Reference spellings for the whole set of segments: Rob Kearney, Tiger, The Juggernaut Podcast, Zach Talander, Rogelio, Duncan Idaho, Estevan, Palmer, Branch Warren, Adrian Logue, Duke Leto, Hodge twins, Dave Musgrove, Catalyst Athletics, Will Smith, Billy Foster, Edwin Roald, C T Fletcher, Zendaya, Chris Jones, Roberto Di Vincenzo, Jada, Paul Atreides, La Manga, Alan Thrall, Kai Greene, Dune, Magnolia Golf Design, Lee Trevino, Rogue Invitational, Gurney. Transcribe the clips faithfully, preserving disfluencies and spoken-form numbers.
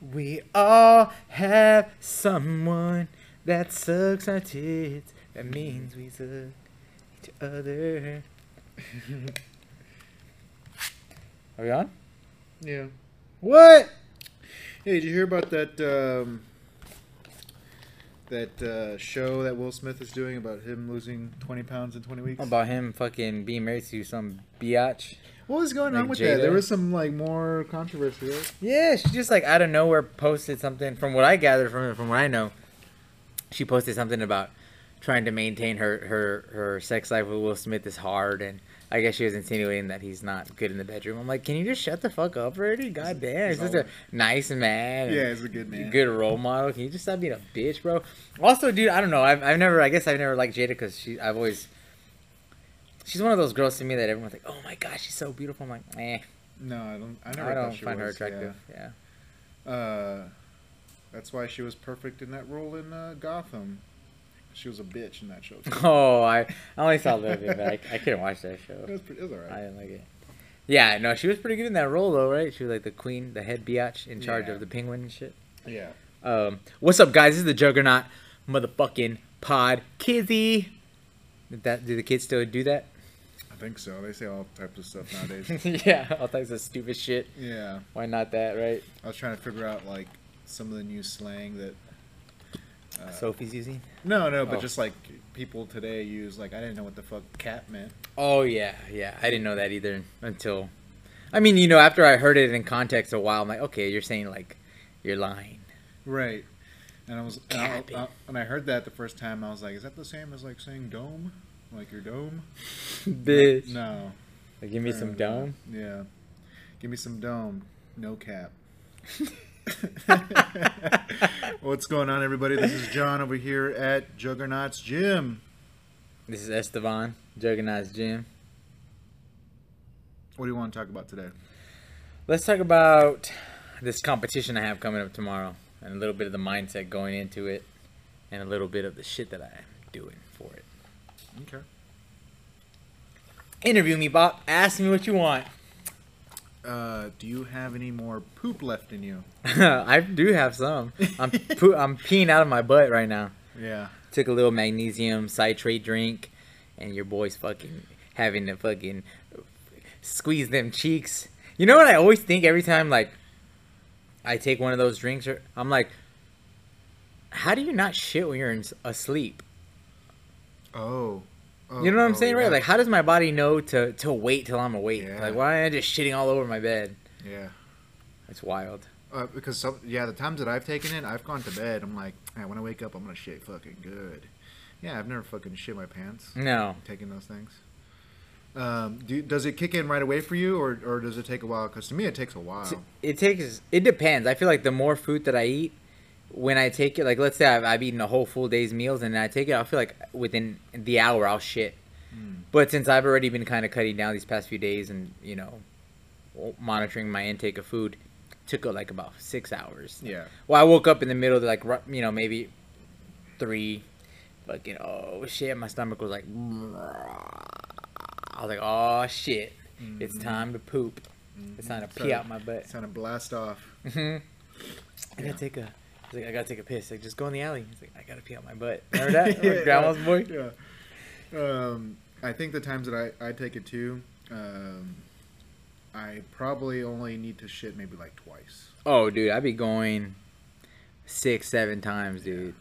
We all have someone that sucks our tits. That means we suck each other. Are we on? Yeah. What? Hey, did you hear about that um, that uh, show that Will Smith is doing about him losing twenty pounds in twenty weeks? About him fucking being married to some biatch? What was going like on with Jada? That? There was some like more controversy, right? Yeah, she just like out of nowhere posted something. From what I gathered from from what I know, she posted something about trying to maintain her her her sex life with Will Smith is hard, and I guess she was insinuating that he's not good in the bedroom. I'm like, can you just shut the fuck up already? God damn, he's just a nice man. Yeah, he's a good man, good role model. Can you just stop being a bitch, bro? Also, dude, I don't know. I've I've never. I guess I've never liked Jada because she. I've always. She's one of those girls to me that everyone's like, "Oh my gosh, she's so beautiful." I'm like, "Eh." No, I don't. I never. I don't she find was, her attractive. Yeah. yeah. Uh, that's why she was perfect in that role in uh, Gotham. She was a bitch in that show. Too. Oh, I, I only saw a little bit, but I, I couldn't watch that show. It was, pretty, it was alright. I didn't like it. Yeah, no, she was pretty good in that role though, right? She was like the queen, the head biatch in charge yeah. of the penguin and shit. Yeah. Um, what's up, guys? This is the Juggernaut motherfucking pod, Kizzy. Did that? Do the kids still do that? I think so. They say all types of stuff nowadays. Yeah, all types of stupid shit. Yeah. Why not that, right? I was trying to figure out like some of the new slang that uh, Sophie's using. No, no, but oh. just like people today use. Like I didn't know what the fuck cat meant. Oh yeah, yeah. I didn't know that either until, I mean, you know, after I heard it in context a while, I'm like, okay, you're saying like, you're lying. Right. And I was and I, I, when I heard that the first time, I was like, is that the same as like saying dome? Like your dome? Bitch. No. Like, give me um, some dome? Yeah. Give me some dome. No cap. What's going on, everybody? This is John over here at Juggernaut's Gym. This is Estevan, Juggernaut's Gym. What do you want to talk about today? Let's talk about this competition I have coming up tomorrow and a little bit of the mindset going into it and a little bit of the shit that I'm doing for it. Okay. Interview me, Bob. Ask me what you want. Uh, do you have any more poop left in you? I do have some. I'm po I'm peeing out of my butt right now. Yeah. Took a little magnesium citrate drink, and your boy's fucking having to fucking squeeze them cheeks. You know what I always think every time, like, I take one of those drinks, or I'm like, how do you not shit when you're in, asleep? Oh. oh. You know what I'm oh, saying, right? Yeah. Like, how does my body know to, to wait till I'm awake? Yeah. Like, why am I just shitting all over my bed? Yeah. It's wild. Uh, because, some, yeah, the times that I've taken it, I've gone to bed. I'm like, man, when I wake up, I'm going to shit fucking good. Yeah, I've never fucking shit my pants. No. Taking those things. Um, do, does it kick in right away for you, or, or does it take a while? Because to me, it takes a while. It takes. It depends. I feel like the more food that I eat, when I take it, like let's say I've, I've eaten a whole full day's meals, and I take it, I feel like within the hour I'll shit. Mm. But since I've already been kind of cutting down these past few days, and you know, monitoring my intake of food, it took like about six hours. Yeah. Well, I woke up in the middle of like you know maybe three, fucking oh shit, my stomach was like. I was like, oh shit, mm-hmm. It's time to poop. Mm-hmm. It's time to it's pee time, out my butt. It's time to blast off. Mm-hmm. I yeah. gotta take a, I, like, I gotta take a piss. Like, just go in the alley. He's like, I gotta pee out my butt. Remember that? yeah, Grandma's boy. Yeah. Um, I think the times that I, I take it too, um, I probably only need to shit maybe like twice. Oh, dude, I be going six, seven times, dude. Yeah.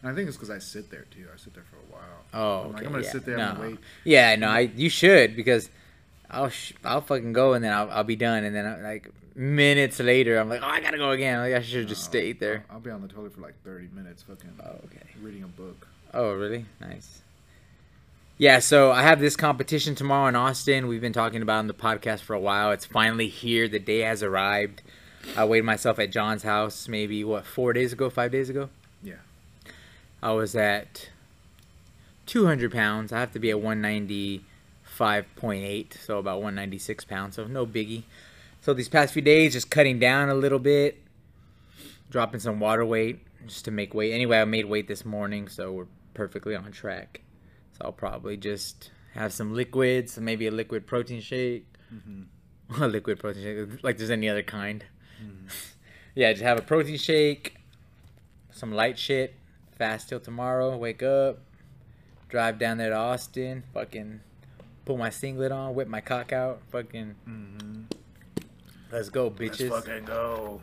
And I think it's because I sit there too. I sit there for a while. Oh, I'm, okay, like, I'm gonna yeah. sit there no. and wait. Yeah, no, I you should because I'll sh I'll fucking go and then I'll I'll be done and then I'm like minutes later I'm like oh I gotta go again like I should have no, just stayed there. I'll, I'll be on the toilet for like thirty minutes fucking. Oh, okay. Reading a book. Oh really? Nice. Yeah, so I have this competition tomorrow in Austin. We've been talking about it on the podcast for a while. It's finally here. The day has arrived. I weighed myself at John's house maybe what four days ago, five days ago. Yeah. I was at two hundred pounds. I have to be at one ninety-five point eight, so about one ninety-six pounds, so no biggie. So these past few days, just cutting down a little bit, dropping some water weight just to make weight. Anyway, I made weight this morning, so we're perfectly on track. So I'll probably just have some liquids, maybe a liquid protein shake. Mm-hmm. A liquid protein shake, like there's any other kind. Mm. Yeah, just have a protein shake, some light shit, fast till tomorrow, wake up, drive down there to Austin, fucking put my singlet on, whip my cock out, fucking... Mm-hmm. Let's go, bitches. Let's fucking go.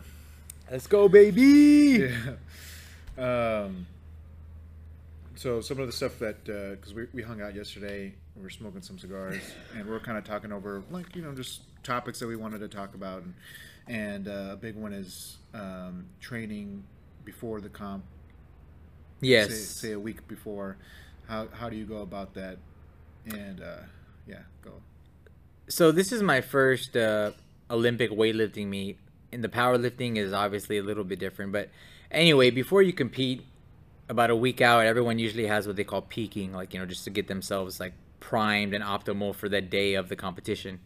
Let's go, baby! Yeah. Um... So some of the stuff that, because uh, we, we hung out yesterday, we were smoking some cigars, and we were kind of talking over, like, you know, just topics that we wanted to talk about. And, and uh, a big one is um, training before the comp. Yes. Say, say a week before. How, how do you go about that? And, uh, yeah, go. So this is my first uh, Olympic weightlifting meet. And the powerlifting is obviously a little bit different. But anyway, before you compete, about a week out, everyone usually has what they call peaking, like, you know, just to get themselves like primed and optimal for that day of the competition.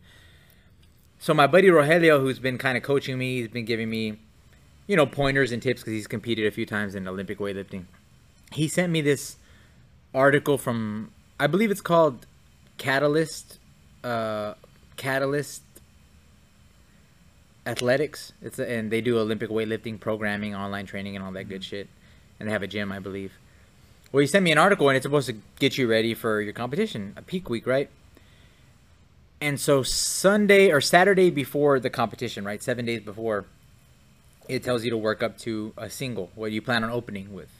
So my buddy Rogelio, who's been kind of coaching me, he's been giving me, you know, pointers and tips because he's competed a few times in Olympic weightlifting. He sent me this article from, I believe it's called Catalyst, uh, Catalyst Athletics. It's a, and they do Olympic weightlifting programming, online training, and all that good shit. And they have a gym, I believe. Well, you sent me an article, and it's supposed to get you ready for your competition, a peak week, right? And so Sunday or Saturday before the competition, right, seven days before, it tells you to work up to a single, what you plan on opening with.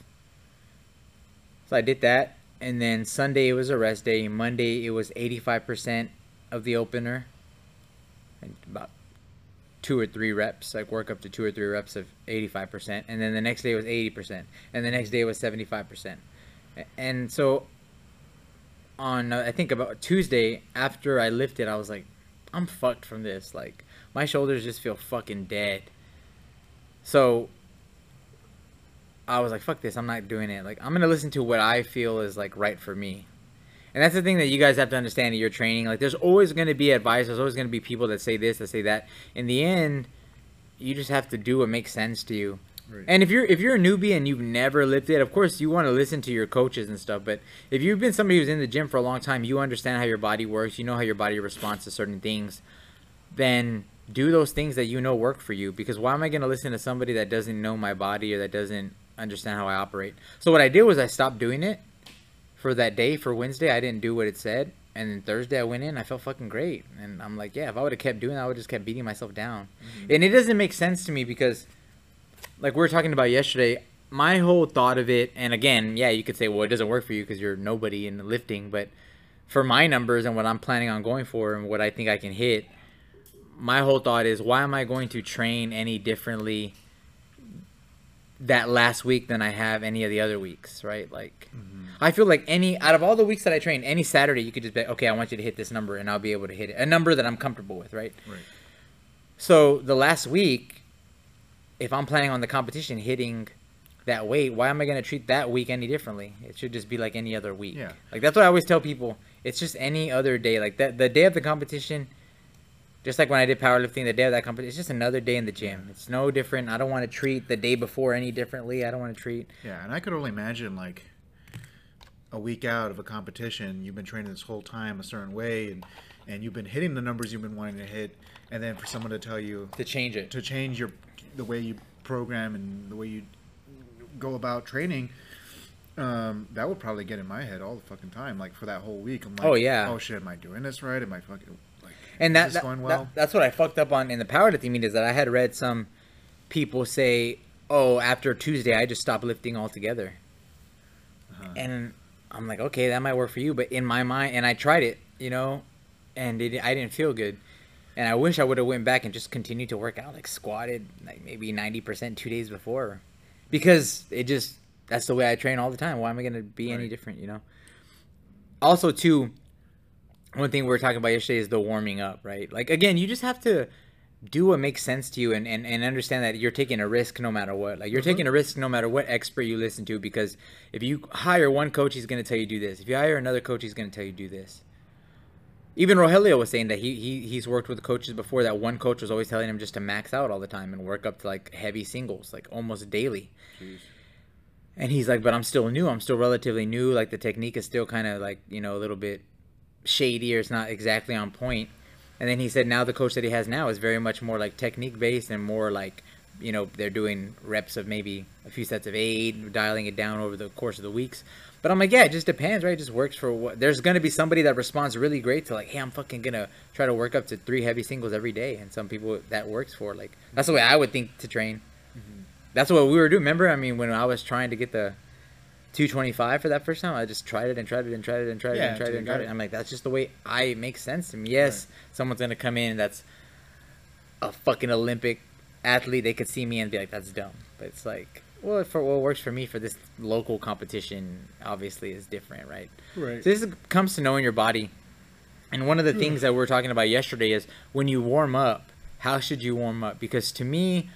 So I did that, and then Sunday it was a rest day. Monday it was eighty-five percent of the opener, and about two or three reps, like work up to two or three reps of eighty-five percent. And then the next day was eighty percent. And the next day was seventy-five percent. And so on, uh, I think about Tuesday, after I lifted, I was like, I'm fucked from this. Like, my shoulders just feel fucking dead. So I was like, fuck this, I'm not doing it. Like, I'm going to listen to what I feel is like right for me. And that's the thing that you guys have to understand in your training. Like, there's always going to be advice. There's always going to be people that say this, that say that. In the end, you just have to do what makes sense to you. Right. And if you're if you're a newbie and you've never lifted, of course you want to listen to your coaches and stuff. But if you've been somebody who's in the gym for a long time, you understand how your body works. You know how your body responds to certain things. Then do those things that you know work for you. Because why am I going to listen to somebody that doesn't know my body or that doesn't understand how I operate? So what I did was I stopped doing it. For that day, for Wednesday, I didn't do what it said. And then Thursday, I went in. I felt fucking great. And I'm like, yeah, if I would have kept doing that, I would have just kept beating myself down. Mm-hmm. And it doesn't make sense to me because, like we were talking about yesterday, my whole thought of it, and again, yeah, you could say, well, it doesn't work for you because you're nobody in lifting. But for my numbers and what I'm planning on going for and what I think I can hit, my whole thought is, why am I going to train any differently that last week than I have any of the other weeks, right? Like, mm-hmm. I feel like any out of all the weeks that I train, any Saturday you could just be, okay, I want you to hit this number, and I'll be able to hit it, a number that I'm comfortable with, right? Right. So the last week, if I'm planning on the competition hitting that weight, why am I going to treat that week any differently? It should just be like any other week. Yeah. Like, that's what I always tell people. It's just any other day. Like, that the day of the competition. Just like when I did powerlifting, the day of that competition, it's just another day in the gym. It's no different. I don't want to treat the day before any differently. I don't want to treat. Yeah, and I could only imagine, like, a week out of a competition, you've been training this whole time a certain way, and, and you've been hitting the numbers you've been wanting to hit, and then for someone to tell you to change it, to change your the way you program and the way you go about training. Um, that would probably get in my head all the fucking time. Like, for that whole week, I'm like, oh yeah, oh shit, am I doing this right? Am I fucking And that, that, well? that that's what I fucked up on in the powerlifting meet, is that I had read some people say, oh, after Tuesday, I just stopped lifting altogether. Uh-huh. And I'm like, okay, that might work for you. But in my mind, and I tried it, you know, and it, I didn't feel good. And I wish I would have went back and just continued to work out, like squatted like maybe ninety percent two days before. Because it just, that's the way I train all the time. Why am I going to be right. any different, you know? Also, too. One thing we were talking about yesterday is the warming up, right? Like, again, you just have to do what makes sense to you and, and, and understand that you're taking a risk no matter what. Like, you're mm-hmm. taking a risk no matter what expert you listen to, because if you hire one coach, he's going to tell you do this. If you hire another coach, he's going to tell you do this. Even Rogelio was saying that he, he he's worked with coaches before, that one coach was always telling him just to max out all the time and work up to, like, heavy singles, like, almost daily. Jeez. And he's like, but I'm still new. I'm still relatively new. Like, the technique is still kind of like, you know, a little bit shady, or it's not exactly on point. And then he said, now the coach that he has now is very much more like technique based and more like, you know, they're doing reps of maybe a few sets of eight, dialing it down over the course of the weeks. But I'm like, yeah, it just depends, right? It just works for what. There's going to be somebody that responds really great to like, hey, I'm fucking going to try to work up to three heavy singles every day. And some people that works for, like, that's the way I would think to train. Mm-hmm. That's what we were doing. Remember, I mean, when I was trying to get the two twenty-five for that first time, I just tried it and tried it and tried it and tried it yeah, and tried it and tried it. I'm like, that's just the way I, it makes sense to me. Yes, right. Someone's going to come in that's a fucking Olympic athlete. They could see me and be like, that's dumb. But it's like, well, for what works for me for this local competition obviously is different, right? Right. So this is, comes to knowing your body. And one of the things that we were talking about yesterday is when you warm up, how should you warm up? Because to me,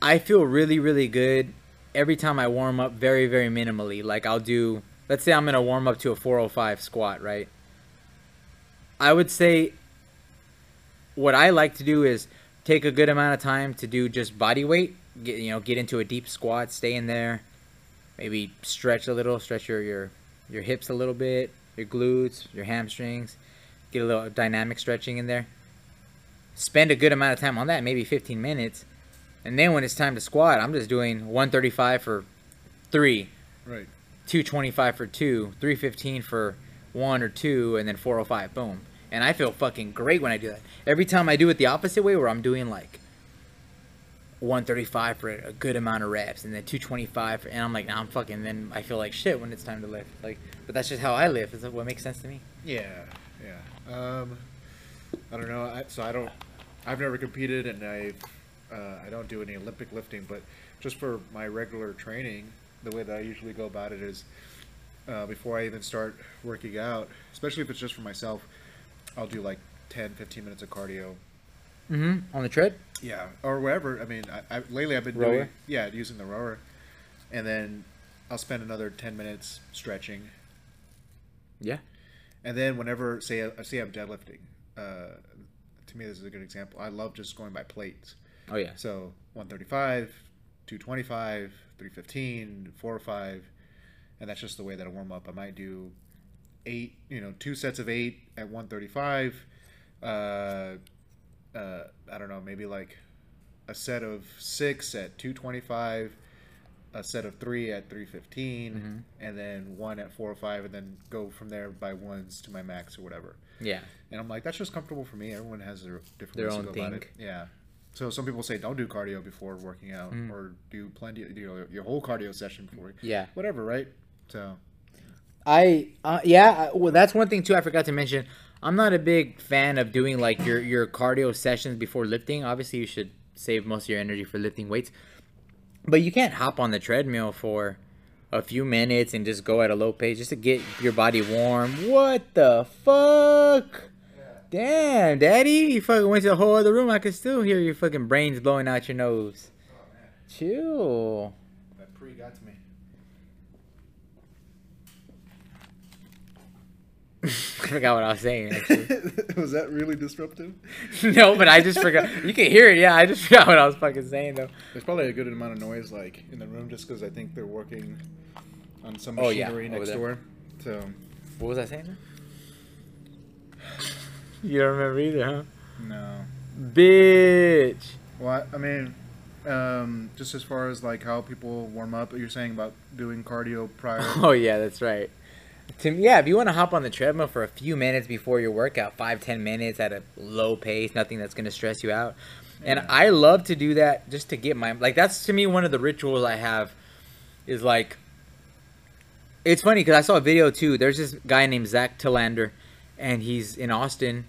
I feel really, really good every time I warm up very, very minimally. Like, I'll do, let's say I'm going to warm up to a four oh five squat, right? I would say what I like to do is take a good amount of time to do just body weight. Get, you know, get into a deep squat, stay in there, maybe stretch a little, stretch your, your, your hips a little bit, your glutes, your hamstrings, get a little dynamic stretching in there. Spend a good amount of time on that, maybe fifteen minutes. And then when it's time to squat, I'm just doing one thirty-five for three, right? two twenty-five for two, three fifteen for one or two, and then four oh five, boom. And I feel fucking great when I do that. Every time I do it the opposite way, where I'm doing like one thirty-five for a good amount of reps, and then two twenty-five for, and I'm like, nah, I'm fucking, then I feel like shit when it's time to lift. Like, but that's just how I lift. Is what makes sense to me. Yeah, yeah. Um, I don't know. I, so I don't. I've never competed, and I, uh, I don't do any Olympic lifting. But just for my regular training, the way that I usually go about it is, uh, before I even start working out, especially if it's just for myself, I'll do like ten, fifteen minutes of cardio. Mm-hmm. On the tread? Yeah, or wherever. I mean, I, I, lately I've been rower. doing, yeah, using the rower. And then I'll spend another ten minutes stretching. Yeah. And then whenever, say, I say I'm deadlifting, uh, to me this is a good example. I love just going by plates. Oh, yeah. So one thirty-five, two twenty-five, three fifteen, four oh five. And that's just the way that I warm up. I might do eight, you know, two sets of eight at one thirty-five. Uh... Uh, I don't know, maybe like a set of six at two twenty-five, a set of three at three fifteen, mm-hmm. and then one at four oh five, and then go from there by ones to my max or whatever. Yeah. And I'm like, that's just comfortable for me. Everyone has their different their ways own to go thing. About it. Yeah. So some people say don't do cardio before working out, mm-hmm. or do plenty, you know, your whole cardio session before. Yeah. Whatever, right? So. I uh, yeah. Well, that's one thing too. I forgot to mention. I'm not a big fan of doing like your, your cardio sessions before lifting. Obviously, you should save most of your energy for lifting weights. But you can't hop on the treadmill for a few minutes and just go at a low pace just to get your body warm. What the fuck? Yeah. Damn, Daddy. You fucking went to the whole other room. I can still hear your fucking brains blowing out your nose. Oh, man. Chill. That pre got to me. I forgot what I was saying, actually. Was that really disruptive? No, but I just forgot. You can hear it, yeah. I just forgot what I was fucking saying, though. There's probably a good amount of noise, like, in the room just because I think they're working on some machinery oh, yeah. next door. So, what was I saying then? You don't remember either, huh? No. Bitch. Well, I mean, um, just as far as, like, how people warm up, you're saying about doing cardio prior. Oh, yeah, that's right. To, yeah, if you want to hop on the treadmill for a few minutes before your workout, five, ten minutes at a low pace, nothing that's going to stress you out. And yeah. I love to do that just to get my, like, that's to me one of the rituals I have is like, it's funny because I saw a video too. There's this guy named Zach Talander, and he's in Austin.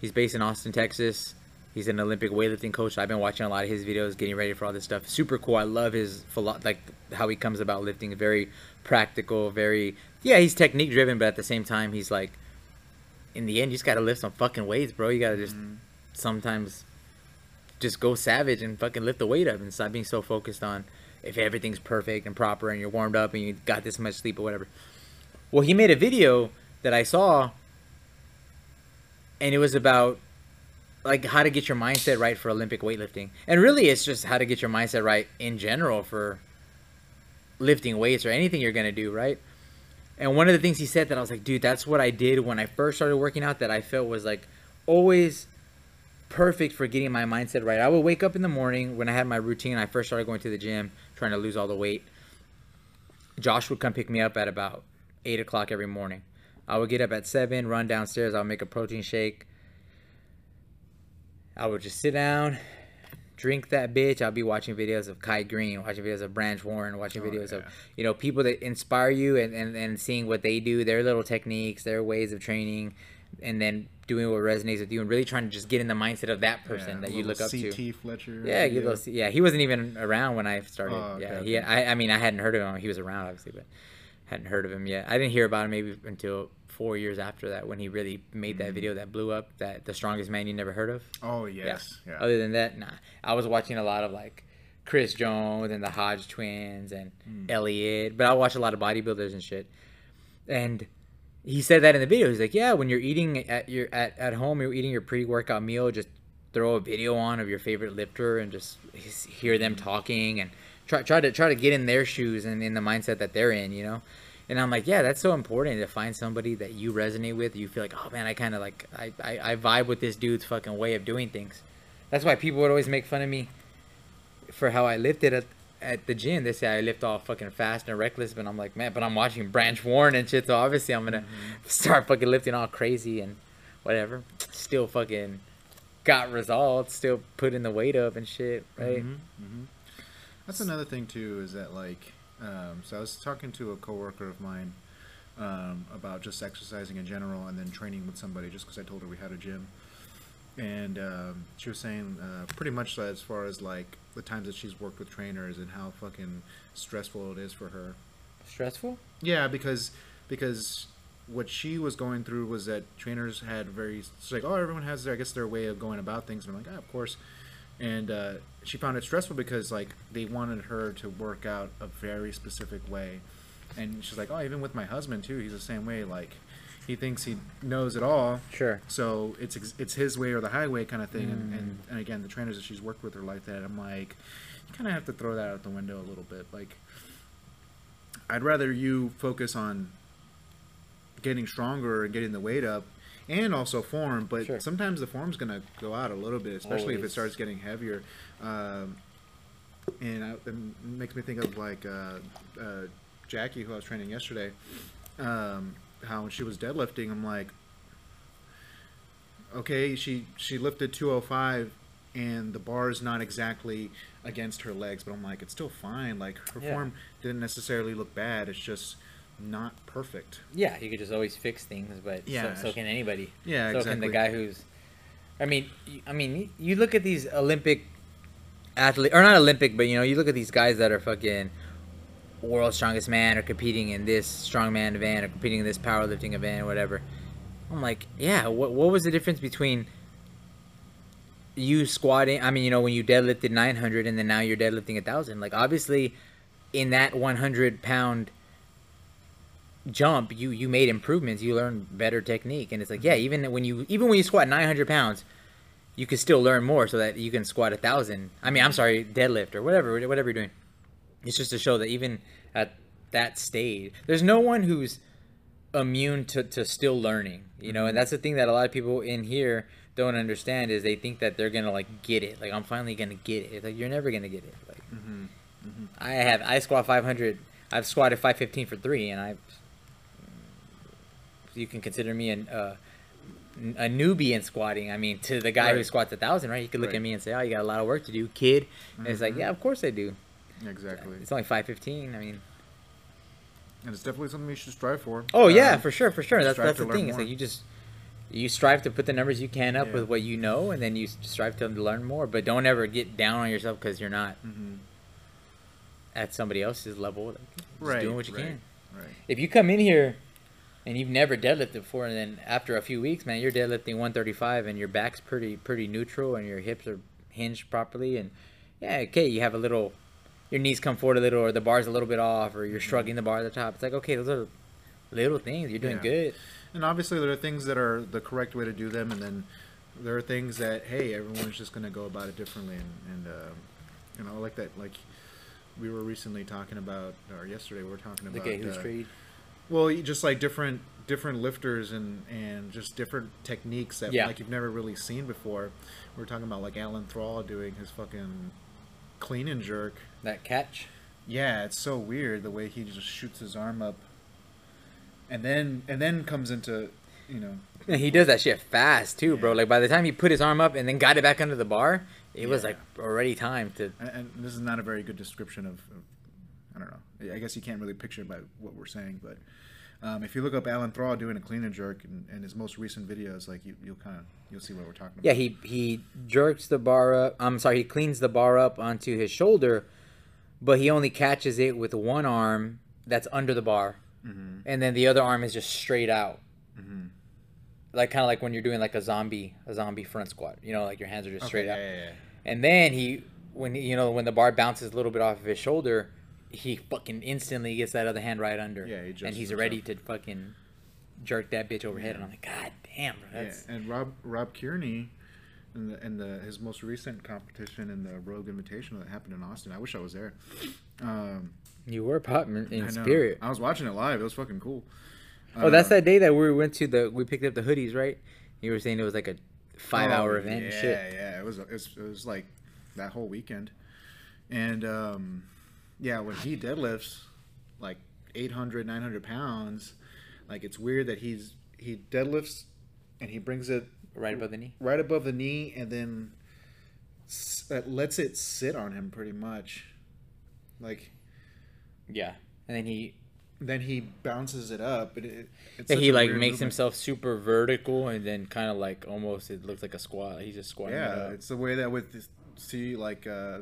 He's based in Austin, Texas. He's an Olympic weightlifting coach. I've been watching a lot of his videos, getting ready for all this stuff. Super cool. I love his, like, how he comes about lifting. Very practical, very, yeah, he's technique driven, but at the same time, he's like, in the end, you just got to lift some fucking weights, bro. You got to just mm. sometimes just go savage and fucking lift the weight up and stop being so focused on if everything's perfect and proper and you're warmed up and you got this much sleep or whatever. Well, he made a video that I saw, and it was about, like, how to get your mindset right for Olympic weightlifting. And really, it's just how to get your mindset right in general for lifting weights or anything you're going to do, right? And one of the things he said that I was like, dude, that's what I did when I first started working out that I felt was like always perfect for getting my mindset right. I would wake up in the morning when I had my routine. I first started going to the gym, trying to lose all the weight. Josh would come pick me up at about eight o'clock every morning. I would get up at seven, run downstairs. I would make a protein shake. I would just sit down, drink that bitch. I'll be watching videos of Kai Greene, watching videos of Branch Warren, watching videos oh, yeah. of, you know, people that inspire you and, and, and seeing what they do, their little techniques, their ways of training, and then doing what resonates with you and really trying to just get in the mindset of that person yeah, that you look up C T to. C T Fletcher. Yeah, little, yeah, he wasn't even around when I started. Oh, okay, yeah, okay. He, I, I mean, I hadn't heard of him. He was around, obviously, but hadn't heard of him yet. I didn't hear about him maybe until four years after that, when he really made that mm-hmm. video that blew up, that The Strongest Man You Never Heard Of. Oh, yes. Yeah. Yeah. Other than that, nah. I was watching a lot of like Chris Jones and the Hodge twins and mm. Elliot, but I watch a lot of bodybuilders and shit. And he said that in the video. He's like, yeah, when you're eating at your at, at home, you're eating your pre-workout meal, just throw a video on of your favorite lifter and just hear them talking and try try to try to get in their shoes and in the mindset that they're in, you know? And I'm like, yeah, that's so important to find somebody that you resonate with. You feel like, oh, man, I kind of like, I, I, I vibe with this dude's fucking way of doing things. That's why people would always make fun of me for how I lifted at, at the gym. They say I lift all fucking fast and reckless, but I'm like, man, but I'm watching Branch Warren and shit, so obviously I'm going to mm-hmm. start fucking lifting all crazy and whatever. Still fucking got results, still putting the weight up and shit, right? Mm-hmm. Mm-hmm. That's another thing, too, is that, like, Um, so I was talking to a coworker of mine um, about just exercising in general and then training with somebody just because I told her we had a gym. And um, she was saying uh, pretty much as far as like the times that she's worked with trainers and how fucking stressful it is for her. Stressful? Yeah, because because what she was going through was that trainers had very, she's like, oh, everyone has their, I guess, their way of going about things. And I'm like, ah, of course. And uh, she found it stressful because, like, they wanted her to work out a very specific way. And she's like, oh, even with my husband, too, he's the same way. Like, he thinks he knows it all. Sure. So it's it's his way or the highway kind of thing. Mm. And, and, and, again, the trainers that she's worked with are like that. I'm like, you kind of have to throw that out the window a little bit. Like, I'd rather you focus on getting stronger and getting the weight up. And also form, but sure. sometimes the form's gonna go out a little bit, especially Always. if it starts getting heavier. Um, and I, it makes me think of like uh, uh, Jackie, who I was training yesterday. Um, how when she was deadlifting, I'm like, okay, she she lifted two oh five, and the bar is not exactly against her legs, but I'm like, it's still fine. Like her yeah. form didn't necessarily look bad. It's just not perfect. Yeah, you could just always fix things, but yeah, so, so can anybody. Yeah, so exactly. can the guy who's, I mean, I mean, you look at these Olympic athletes, or not Olympic, but you know, you look at these guys that are fucking world's strongest man or competing in this strongman event or competing in this powerlifting event or whatever. I'm like, yeah, what what was the difference between you squatting? I mean, you know, when you deadlifted nine hundred and then now you're deadlifting one thousand. Like, obviously, in that one hundred pound jump, you you made improvements, you learned better technique. And it's like, yeah, even when you even when you squat nine hundred pounds, you could still learn more so that you can squat a thousand. I mean, I'm sorry, deadlift or whatever whatever you're doing. It's just to show that even at that stage, there's no one who's immune to, to still learning, you know. And that's the thing that a lot of people in here don't understand, is they think that they're gonna like get it, like I'm finally gonna get it. It's like, you're never gonna get it. Like mm-hmm. Mm-hmm. I have I squat five hundred, I've squatted five fifteen for three, and I've you can consider me an, uh, a newbie in squatting. I mean, to the guy right. who squats a thousand, right? You could look right. at me and say, oh, you got a lot of work to do, kid. And mm-hmm. it's like, yeah, of course I do. Exactly. It's only five fifteen. I mean. And it's definitely something you should strive for. Oh, um, yeah, for sure, for sure. That's, that's the thing. More. It's like you just, you strive to put the numbers you can up yeah. with what you know, and then you strive to learn more. But don't ever get down on yourself because you're not mm-hmm. at somebody else's level. Like, just right. doing what you right. can. Right. If you come in here and you've never deadlifted before, and then after a few weeks, man, you're deadlifting one thirty-five, and your back's pretty pretty neutral, and your hips are hinged properly, and yeah, okay, you have a little, your knees come forward a little, or the bar's a little bit off, or you're shrugging the bar at the top. It's like, okay, those are little things. You're doing yeah. good. And obviously there are things that are the correct way to do them, and then there are things that, hey, everyone's just going to go about it differently, and, and uh, you know, like that, like we were recently talking about, or yesterday we were talking about the guy who's uh, traded. Well, just like different different lifters and and just different techniques that yeah. like you've never really seen before. We were talking about like Alan Thrall doing his fucking clean and jerk. That catch. Yeah, it's so weird the way he just shoots his arm up, and then and then comes into, you know. And he does that shit fast too, yeah. bro. Like by the time he put his arm up and then got it back under the bar, it yeah. was like already time to. And, and this is not a very good description of, of, I don't know. I guess you can't really picture it by what we're saying, but um, if you look up Alan Thrall doing a clean and jerk and, and his most recent videos, like you, you'll kind of you'll see what we're talking about. Yeah, he he jerks the bar up. I'm sorry, he cleans the bar up onto his shoulder, but he only catches it with one arm that's under the bar, mm-hmm. and then the other arm is just straight out. Mm-hmm. Like kind of like when you're doing like a zombie, a zombie front squat. You know, like your hands are just okay, straight yeah, out. Yeah, yeah. And then he, when he, you know, when the bar bounces a little bit off of his shoulder, he fucking instantly gets that other hand right under. Yeah, he just and he's ready to fucking jerk that bitch overhead. Yeah. And I'm like, God damn, bro. That's... Yeah. And Rob Rob Kearney, in the in the his most recent competition in the Rogue Invitational that happened in Austin. I wish I was there. Um, you were popping in I spirit. I was watching it live. It was fucking cool. Oh, uh, that's that day that we went to the, we picked up the hoodies, right? You were saying it was like a five hour oh, event yeah, and shit. Yeah, yeah. It was, it was, it was like that whole weekend. And, um, yeah, when he deadlifts like eight hundred, nine hundred pounds, like it's weird that he's, he deadlifts and he brings it right above the knee, right above the knee, and then that lets it sit on him pretty much. Like, yeah. And then he, Then he bounces it up. It, it, it's yeah, he like makes movement. himself super vertical, and then kind of like almost it looks like a squat. He's just squatting. Yeah, it up. It's the way that with this, see like uh,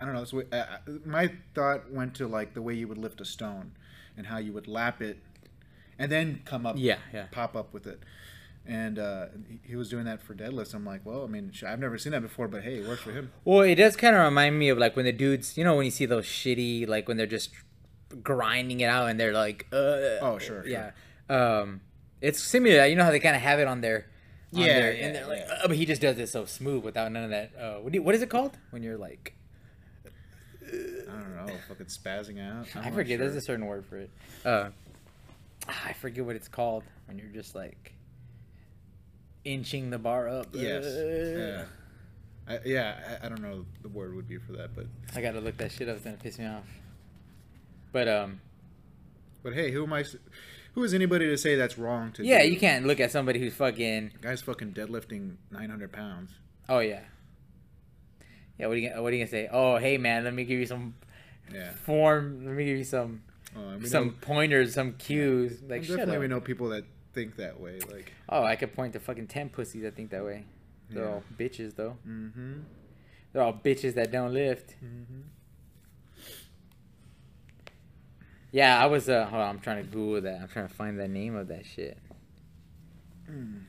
I don't know. It's way, uh, my thought went to like the way you would lift a stone, and how you would lap it, and then come up. Yeah, yeah. Pop up with it, and uh, he, he was doing that for deadlifts. I'm like, well, I mean, I've never seen that before, but hey, it works for him. Well, it does kind of remind me of like when the dudes, you know, when you see those shitty like when they're just grinding it out and they're like uh, oh sure, sure yeah um it's similar, you know how they kind of have it on their on yeah, their, yeah and they're like yeah. oh, but he just does it so smooth without none of that uh what, do you, what is it called when you're like uh, I don't know, fucking spazzing out. I'm I forget sure. There's a certain word for it. uh I forget what it's called when you're just like inching the bar up. yes uh, yeah I, yeah I, I don't know the word would be for that, but I gotta look that shit up. It's gonna piss me off. But um, but hey, who am I? Who is anybody to say that's wrong to? Yeah, do? You can't look at somebody who's fucking. The guy's fucking deadlifting nine hundred pounds. Oh yeah. Yeah, what are you what are you gonna say? Oh hey man, let me give you some yeah. form. Let me give you some uh, some know, pointers, some cues. Yeah, like shut definitely up. We know people that think that way. Like oh, I could point to fucking ten pussies that think that way. They're yeah. all bitches though. Mm-hmm. They're all bitches that don't lift. Mm-hmm. Yeah, I was, uh, hold on, I'm trying to Google that. I'm trying to find the name of that shit. Mm.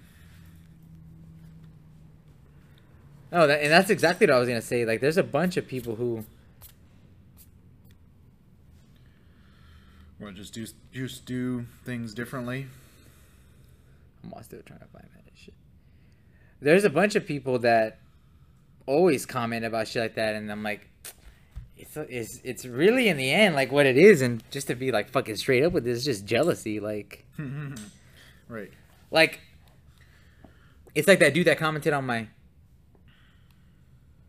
Oh, that, and that's exactly what I was going to say. Like, there's a bunch of people who... Well, just do, just do things differently. I'm still trying to find that shit. There's a bunch of people that always comment about shit like that, and I'm like... It's, it's it's really in the end like what it is, and just to be like fucking straight up with this, it's just jealousy, like, right? Like, it's like that dude that commented on my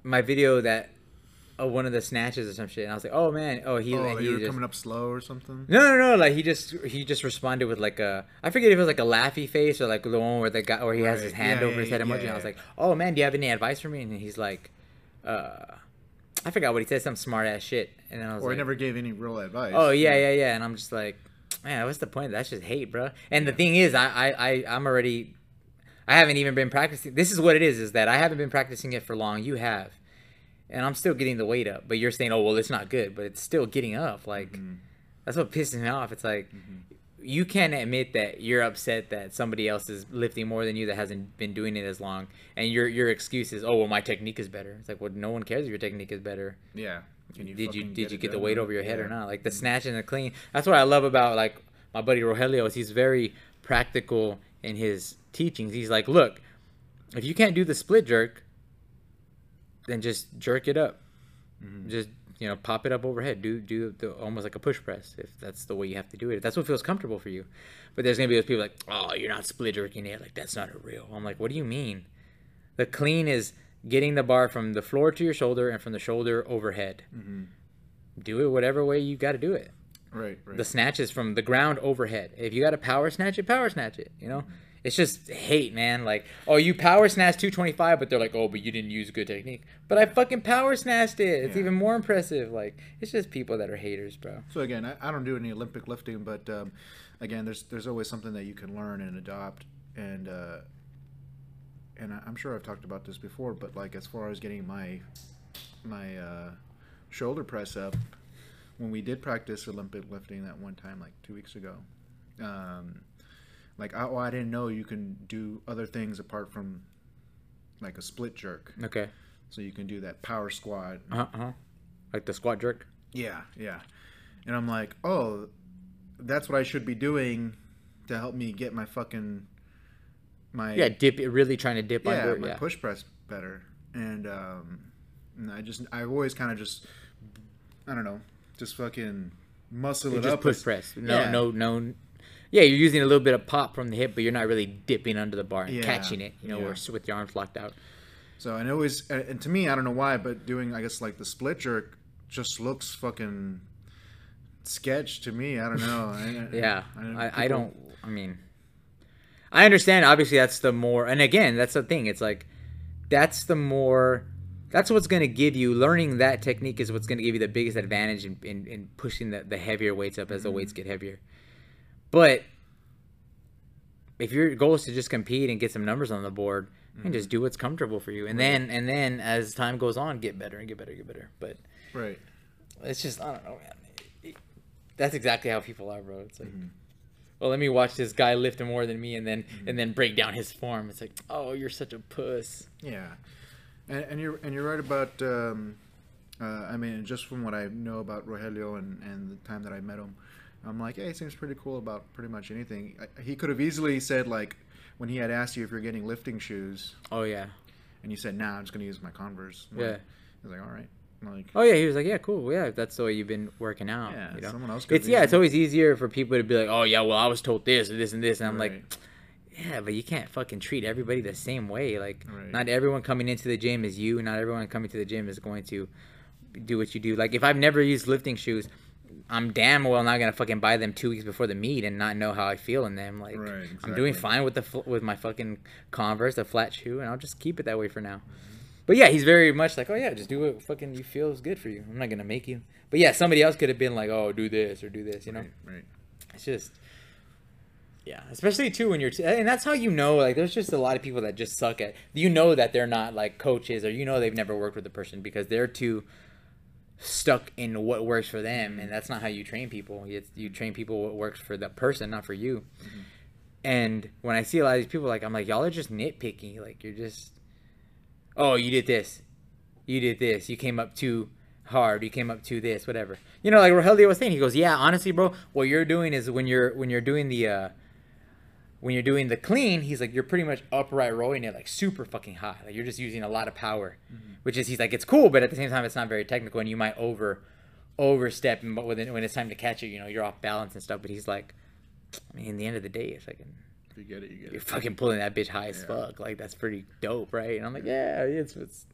my video that of oh, one of the snatches or some shit, and I was like, oh man, oh he, oh, he you were just, coming up slow or something. No, no, no, like he just he just responded with like a I forget if it was like a laughy face or like the one where the guy where he right. has his hand yeah, over yeah, his head emoji. Yeah, yeah. I was like, oh man, do you have any advice for me? And he's like, uh. I forgot what he said, some smart ass shit, and then I was or like, he never gave any real advice. Oh yeah, yeah, yeah, and I'm just like, man, what's the point? That's just hate, bro. And yeah. the thing is, I, I, I, I'm already, I haven't even been practicing. This is what it is, is that I haven't been practicing it for long. You have, and I'm still getting the weight up. But you're saying, oh well, it's not good, but it's still getting up. Like mm-hmm. that's what pisses me off. It's like mm-hmm. you can't admit that you're upset that somebody else is lifting more than you that hasn't been doing it as long, and your your excuse is, oh well, my technique is better. It's like, well, no one cares if your technique is better. Yeah. Can you did you did get you get the weight over your head yeah. or not? Like the snatch and the clean. That's what I love about like my buddy Rogelio is he's very practical in his teachings. He's like, look, if you can't do the split jerk, then just jerk it up. Mm-hmm. Just you know, pop it up overhead, do do the, almost like a push press if that's the way you have to do it, if that's what feels comfortable for you. But there's gonna be those people like, oh, you're not split jerking it, like that's not a real. I'm like, what do you mean? The clean is getting the bar from the floor to your shoulder and from the shoulder overhead. Mm-hmm. Do it whatever way you got to do it. Right, right. The snatch is from the ground overhead. If you got to power snatch it, power snatch it. You know, it's just hate, man. Like, oh, you power snatched two twenty-five, but they're like, oh, but you didn't use good technique. But I fucking power snatched it. It's yeah. even more impressive. Like, it's just people that are haters, bro. So again, I, I don't do any Olympic lifting, but um, again, there's there's always something that you can learn and adopt. And uh, and I'm sure I've talked about this before, but like as far as getting my my uh, shoulder press up. When we did practice Olympic lifting that one time, like two weeks ago, um, like, oh, I didn't know you can do other things apart from like a split jerk. Okay. So you can do that power squat. Uh-huh. Like the squat jerk? Yeah, yeah. And I'm like, oh, that's what I should be doing to help me get my fucking, my... Yeah, dip, really trying to dip yeah, under it. Yeah, my push press better. And, um, and I just, I always kind of just, I don't know. Just fucking muscle it, it just up. Just push press. No, yeah. no, no. Yeah, you're using a little bit of pop from the hip, but you're not really dipping under the bar and yeah. catching it, you know, yeah. or with your arms locked out. So, and it always, and to me, I don't know why, but doing, I guess, like the split jerk just looks fucking sketch to me. I don't know. I, yeah. I, I, I don't, I mean, I understand, obviously, that's the more, and again, that's the thing. It's like, that's the more. That's what's going to give you, learning that technique is what's going to give you the biggest advantage in, in, in pushing the, the heavier weights up as the mm-hmm. weights get heavier. But if your goal is to just compete and get some numbers on the board, mm-hmm. and just do what's comfortable for you. And right. then and then as time goes on, get better and get better and get better. But right. it's just, I don't know, man. It, it, that's exactly how people are, bro. It's like, mm-hmm. well, let me watch this guy lift more than me and then mm-hmm. and then break down his form. It's like, oh, you're such a puss. Yeah. And, and you're and you're right about. Um, uh, I mean, just from what I know about Rogelio and, and the time that I met him, I'm like, hey, he seems pretty cool about pretty much anything. I, he could have easily said, like, when he had asked you if you're getting lifting shoes. Oh yeah. And you said, nah, I'm just gonna use my Converse. I'm yeah. Like, I was like, all right. I'm like. Oh yeah, he was like, yeah, cool, yeah, that's the way you've been working out. Yeah. You know? Someone else. Could it's yeah. It's always easier for people to be like, oh yeah, well I was told this or this and this, and I'm right. like. Yeah, but you can't fucking treat everybody the same way. Like, right. not everyone coming into the gym is you. Not everyone coming to the gym is going to do what you do. Like, if I've never used lifting shoes, I'm damn well not going to fucking buy them two weeks before the meet and not know how I feel in them. Like, right, exactly. I'm doing fine with the with my fucking Converse, a flat shoe, and I'll just keep it that way for now. Mm-hmm. But, yeah, he's very much like, oh, yeah, just do what fucking you feel is good for you. I'm not going to make you. But, yeah, somebody else could have been like, oh, do this or do this, you know? Right, right. It's just... Yeah, especially too when you're, t- and that's how you know, like, there's just a lot of people that just suck at, you know that they're not, like, coaches, or you know they've never worked with a person because they're too stuck in what works for them, and that's not how you train people. You, you train people what works for the person, not for you. Mm-hmm. And when I see a lot of these people, like, I'm like, y'all are just nitpicky. Like, you're just, oh, you did this. You did this. You came up too hard. You came up too this, whatever. You know, like Rogelio was saying, he goes, yeah, honestly, bro, what you're doing is when you're, when you're doing the, uh, when you're doing the clean, he's like, you're pretty much upright rolling it like super fucking high. Like, you're just using a lot of power, mm-hmm. which is, he's like, it's cool, but at the same time, it's not very technical, and you might over overstep, and when it's time to catch it, you know, you're off balance and stuff. But he's like, I mean, in the end of the day, if I can, if you get it, you get you're it. You're fucking pulling that bitch high yeah. as fuck. Like, that's pretty dope, right? And I'm like, yeah, it's it's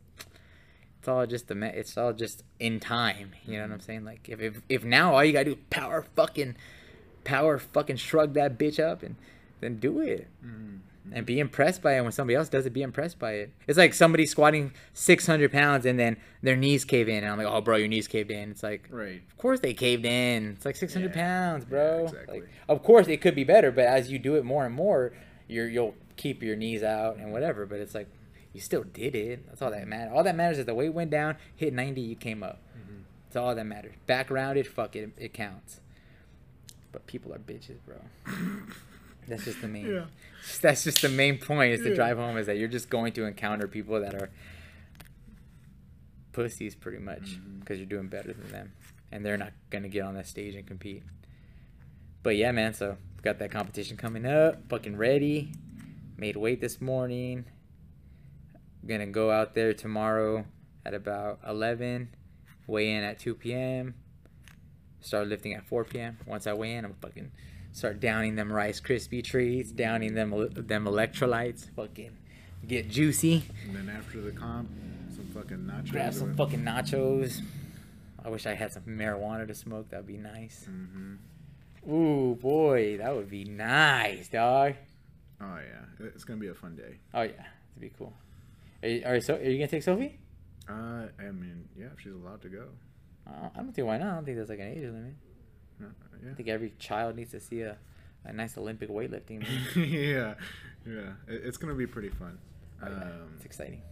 it's all just the it's all just in time. You know what I'm saying? Like, if if, if now all you gotta do is power fucking power fucking shrug that bitch up and then do it, mm-hmm. and be impressed by it. When somebody else does it, be impressed by it. It's like somebody squatting six hundred pounds and then their knees cave in, and I'm like, oh, bro, your knees caved in. It's like, right, of course they caved in. It's like six hundred yeah. pounds, bro. Yeah, exactly. Like, of course it could be better, but as you do it more and more, you're, you'll keep your knees out and whatever. But it's like, you still did it. That's all that matters. All that matters is the weight went down, hit ninety, you came up. Mm-hmm. That's all that matters. Back rounded, fuck it, it counts. But people are bitches, bro. That's just the main. Yeah. That's just the main point is to yeah. drive home is that you're just going to encounter people that are pussies pretty much because mm-hmm. you're doing better than them, and they're not gonna get on that stage and compete. But yeah, man. So we've got that competition coming up. Fucking ready. Made weight this morning. I'm gonna go out there tomorrow at about eleven. Weigh in at two p m Start lifting at four p m Once I weigh in, I'm fucking start downing them Rice Krispie treats, downing them them electrolytes, fucking get juicy. And then after the comp, some fucking nachos. Grab some fucking nachos. I wish I had some marijuana to smoke. That'd be nice. Mm-hmm. Ooh, boy, that would be nice, dog. Oh yeah, it's gonna be a fun day. Oh yeah, it'd be cool. Are you, are, so, are you gonna take Sophie? Uh, I mean, yeah, if she's allowed to go. Uh, I don't think why not. I don't think there's like an age limit. Uh, yeah. I think every child needs to see a, a nice Olympic weightlifting. yeah, yeah, it, it's gonna be pretty fun. Oh, yeah. um, it's exciting.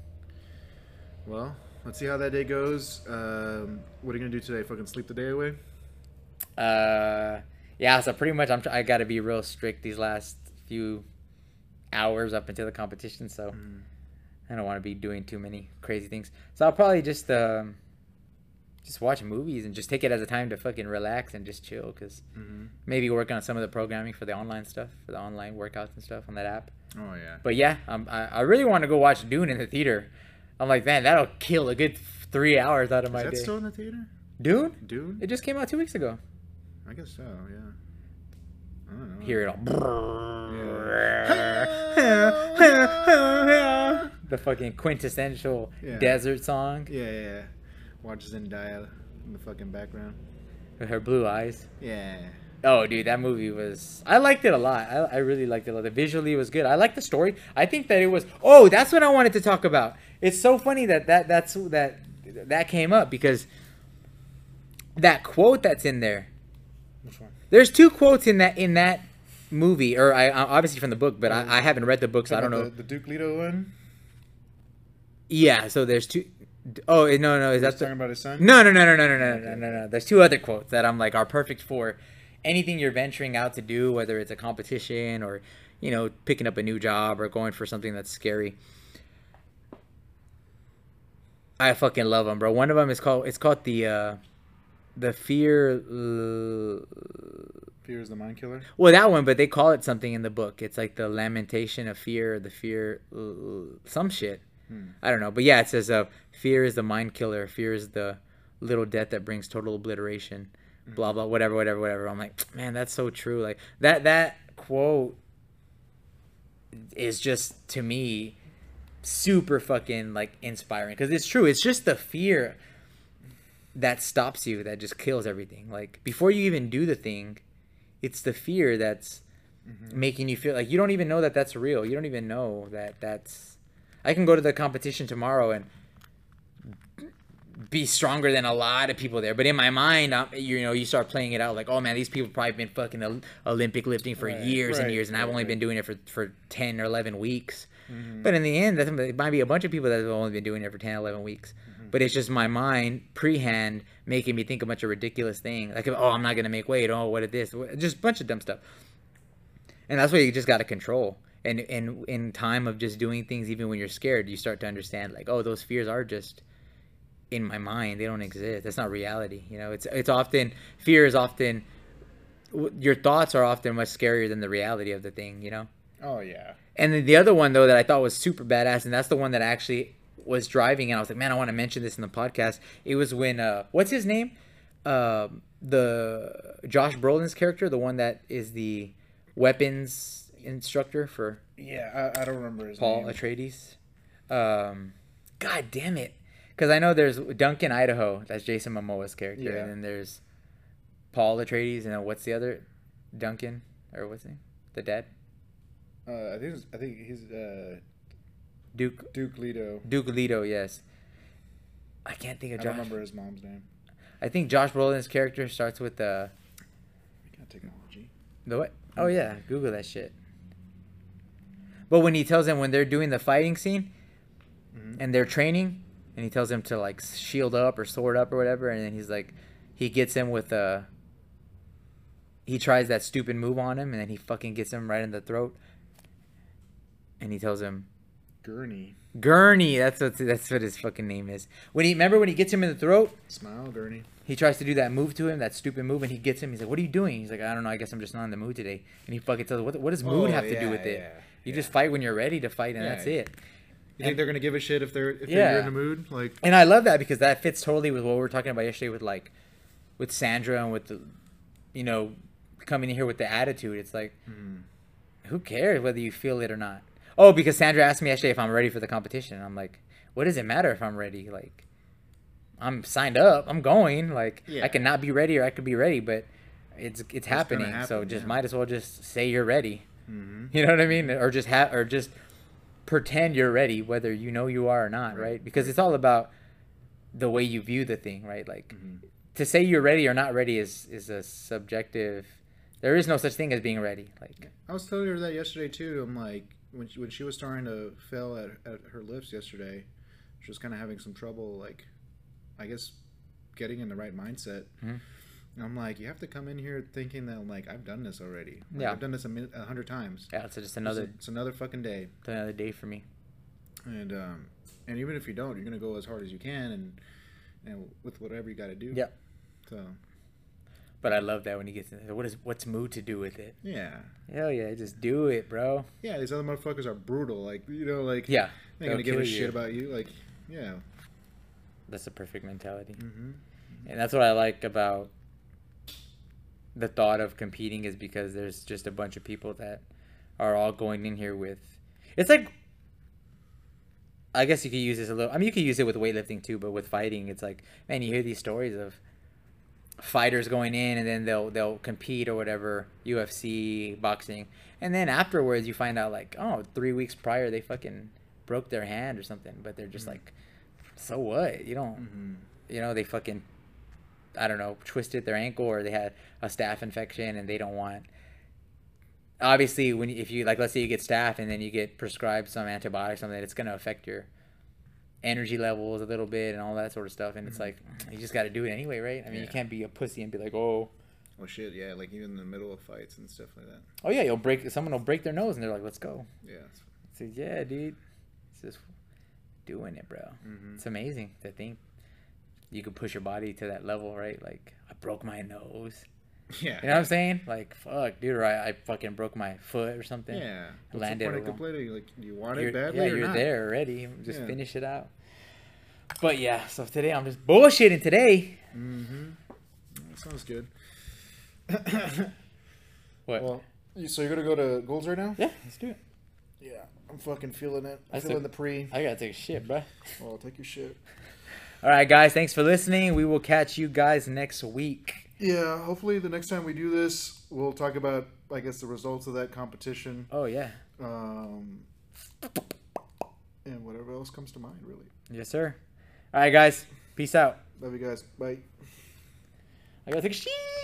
Well, let's see how that day goes. Um, what are you gonna do today? Fucking sleep the day away? Uh, yeah. So pretty much, I'm. Tr- I gotta be real strict these last few hours up until the competition, so mm. I don't want to be doing too many crazy things. So I'll probably just um, just watch movies and just take it as a time to fucking relax and just chill, because mm-hmm. maybe work on some of the programming for the online stuff, for the online workouts and stuff on that app. Oh yeah. But yeah, um, I, I really want to go watch Dune in the theater. I'm like, man, that'll kill a good three hours out of Is my day. Is that still in the theater? Dune? Dune? It just came out two weeks ago. I guess so, yeah. I don't know. Hear it all. Yeah. The fucking quintessential yeah. desert song. Yeah, yeah, yeah. Watch Zendaya in the fucking background. With her blue eyes. Yeah. Oh, dude, that movie was... I liked it a lot. I, I really liked it a lot. The visually was good. I liked the story. I think that it was... Oh, that's what I wanted to talk about. It's so funny that that, that's, that, that came up, because that quote that's in there... Which one? There's two quotes in that in that movie, or I obviously from the book, but I, I haven't read the book, so I don't know. The, the Duke Leto one? Yeah, so there's two... Oh, no, no, is that... talking about his son? No, no, no, no, no, no, no, no, no, no. There's two other quotes that I'm like are perfect for anything you're venturing out to do, whether it's a competition or, you know, picking up a new job or going for something that's scary. I fucking love them, bro. One of them is called... It's called the... Uh, The fear... Uh, fear is the mind killer? Well, that one, but they call it something in the book. It's like the lamentation of fear, the fear... Uh, some shit. Hmm. I don't know. But yeah, it says, uh, fear is the mind killer. Fear is the little death that brings total obliteration. Mm-hmm. Blah, blah, whatever, whatever, whatever. I'm like, man, that's so true. Like, that, that quote is just, to me, super fucking, like, inspiring. Because it's true. It's just the fear... that stops you, that just kills everything. Like, before you even do the thing, it's the fear that's mm-hmm. making you feel like you don't even know that that's real. You don't even know that that's... I can go to the competition tomorrow and be stronger than a lot of people there, but in my mind, I'm, you know, you start playing it out like, oh man, these people have probably been fucking Olympic lifting for right, years right, and years, and right, I've only right. been doing it for, for ten or eleven weeks. Mm-hmm. But in the end, it might be a bunch of people that have only been doing it for ten, eleven weeks. But it's just my mind pre-hand making me think a bunch of ridiculous things. Like, oh, I'm not going to make weight. Oh, what is this? Just a bunch of dumb stuff. And that's why you just got to control. And, and in time of just doing things, even when you're scared, you start to understand, like, oh, those fears are just in my mind. They don't exist. That's not reality. You know, it's it's often, fear is often, your thoughts are often much scarier than the reality of the thing, you know? Oh, yeah. And then the other one, though, that I thought was super badass, and that's the one that I actually... was driving, and I was like, man, I want to mention this in the podcast. It was when uh what's his name uh, the Josh Brolin's character, the one that is the weapons instructor for yeah I, I don't remember his Paul name. Atreides. Um god damn it, because I know there's Duncan Idaho, that's Jason Momoa's character, yeah. and then there's Paul Atreides, and then what's the other Duncan, or what's his name, the dad? uh I think I think he's uh Duke Duke Leto. Duke Leto, yes. I can't think of Josh. I don't remember his mom's name. I think Josh Brolin's character starts with the... Uh, we got technology. The what? Oh, yeah. Google that shit. But when he tells them when they're doing the fighting scene mm-hmm. and they're training, and he tells them to, like, shield up or sword up or whatever, and then he's like... He gets him with a... He tries that stupid move on him, and then he fucking gets him right in the throat. And he tells him... Gurney. Gurney. That's what that's what his fucking name is. When he remember when he gets him in the throat. Smile, Gurney. He tries to do that move to him, that stupid move, and he gets him. He's like, "What are you doing?" He's like, "I don't know. I guess I'm just not in the mood today." And he fucking tells him, "What what does mood oh, have yeah, to do with it? Yeah, you yeah. just fight when you're ready to fight, and yeah, that's yeah. it." You and, think they're going to give a shit if they're if yeah. they're in the mood? Like, and I love that because that fits totally with what we were talking about yesterday with like with Sandra and with the, you know, coming in here with the attitude. It's like, mm. who cares whether you feel it or not? Oh, because Sandra asked me yesterday if I'm ready for the competition. And I'm like, what does it matter if I'm ready? Like, I'm signed up. I'm going. Like, yeah. I can not be ready or I could be ready, but it's it's, it's happening. Happen, so just yeah. might as well just say you're ready. Mm-hmm. You know what I mean? Or just ha- or just pretend you're ready, whether you know you are or not, right? right? Because right. it's all about the way you view the thing, right? Like, mm-hmm. to say you're ready or not ready is is a subjective. There is no such thing as being ready. Like, I was telling her that yesterday too. I'm like, when she, when she was starting to fail at, at her lifts yesterday, she was kind of having some trouble, like, I guess, getting in the right mindset. Mm-hmm. And I'm like, you have to come in here thinking that, like, I've done this already. Like, yeah. I've done this a, min- a hundred times. Yeah, it's just another... It's, a, it's another fucking day. It's another day for me. And um, and even if you don't, you're going to go as hard as you can and and with whatever you got to do. Yeah. So... But I love that when he gets in there. What is, what's mood to do with it? Yeah. Hell yeah, just do it, bro. Yeah, these other motherfuckers are brutal. Like, you know, like, yeah, they're going to give a shit about you. Like, yeah. That's the perfect mentality. Mm-hmm. Mm-hmm. And that's what I like about the thought of competing is because there's just a bunch of people that are all going in here with... It's like... I guess you could use this a little... I mean, you could use it with weightlifting too, but with fighting, it's like, man, you hear these stories of... fighters going in and then they'll they'll compete or whatever, U F C, boxing, and then afterwards you find out like, oh, three weeks prior they fucking broke their hand or something, but they're just mm-hmm. like, so what? You don't mm-hmm. you know, they fucking, I don't know, twisted their ankle or they had a staph infection, and they don't want, obviously, when if you, like, let's say you get staph and then you get prescribed some antibiotic or something, it's going to affect your energy levels a little bit and all that sort of stuff, and it's like, you just got to do it anyway, right? I mean, yeah. you can't be a pussy and be like, oh, oh shit, yeah, like even in the middle of fights and stuff like that. Oh yeah, you'll break, someone will break their nose and they're like, let's go. Yeah. So yeah, dude, it's just doing it, bro. Mm-hmm. It's amazing to think you could push your body to that level, right? Like, I broke my nose. Yeah. You know what I'm saying? Like, fuck, dude, or I, I fucking broke my foot or something. Yeah. What's landed the point of complaining? Like, you want it badly yeah, or you're not? There already. Just yeah. finish it out. But yeah, so today I'm just bullshitting today. Mm-hmm. That sounds good. What? Well, so you're going to go to goals right now? Yeah, let's do it. Yeah, I'm fucking feeling it. I'm feeling the pre. I got to take a shit, bro. Oh, take your shit. All right, guys, thanks for listening. We will catch you guys next week. Yeah, hopefully the next time we do this, we'll talk about, I guess, the results of that competition. Oh, yeah. Um, and whatever else comes to mind, really. Yes, sir. All right, guys. Peace out. Love you guys. Bye. I gotta take a shit.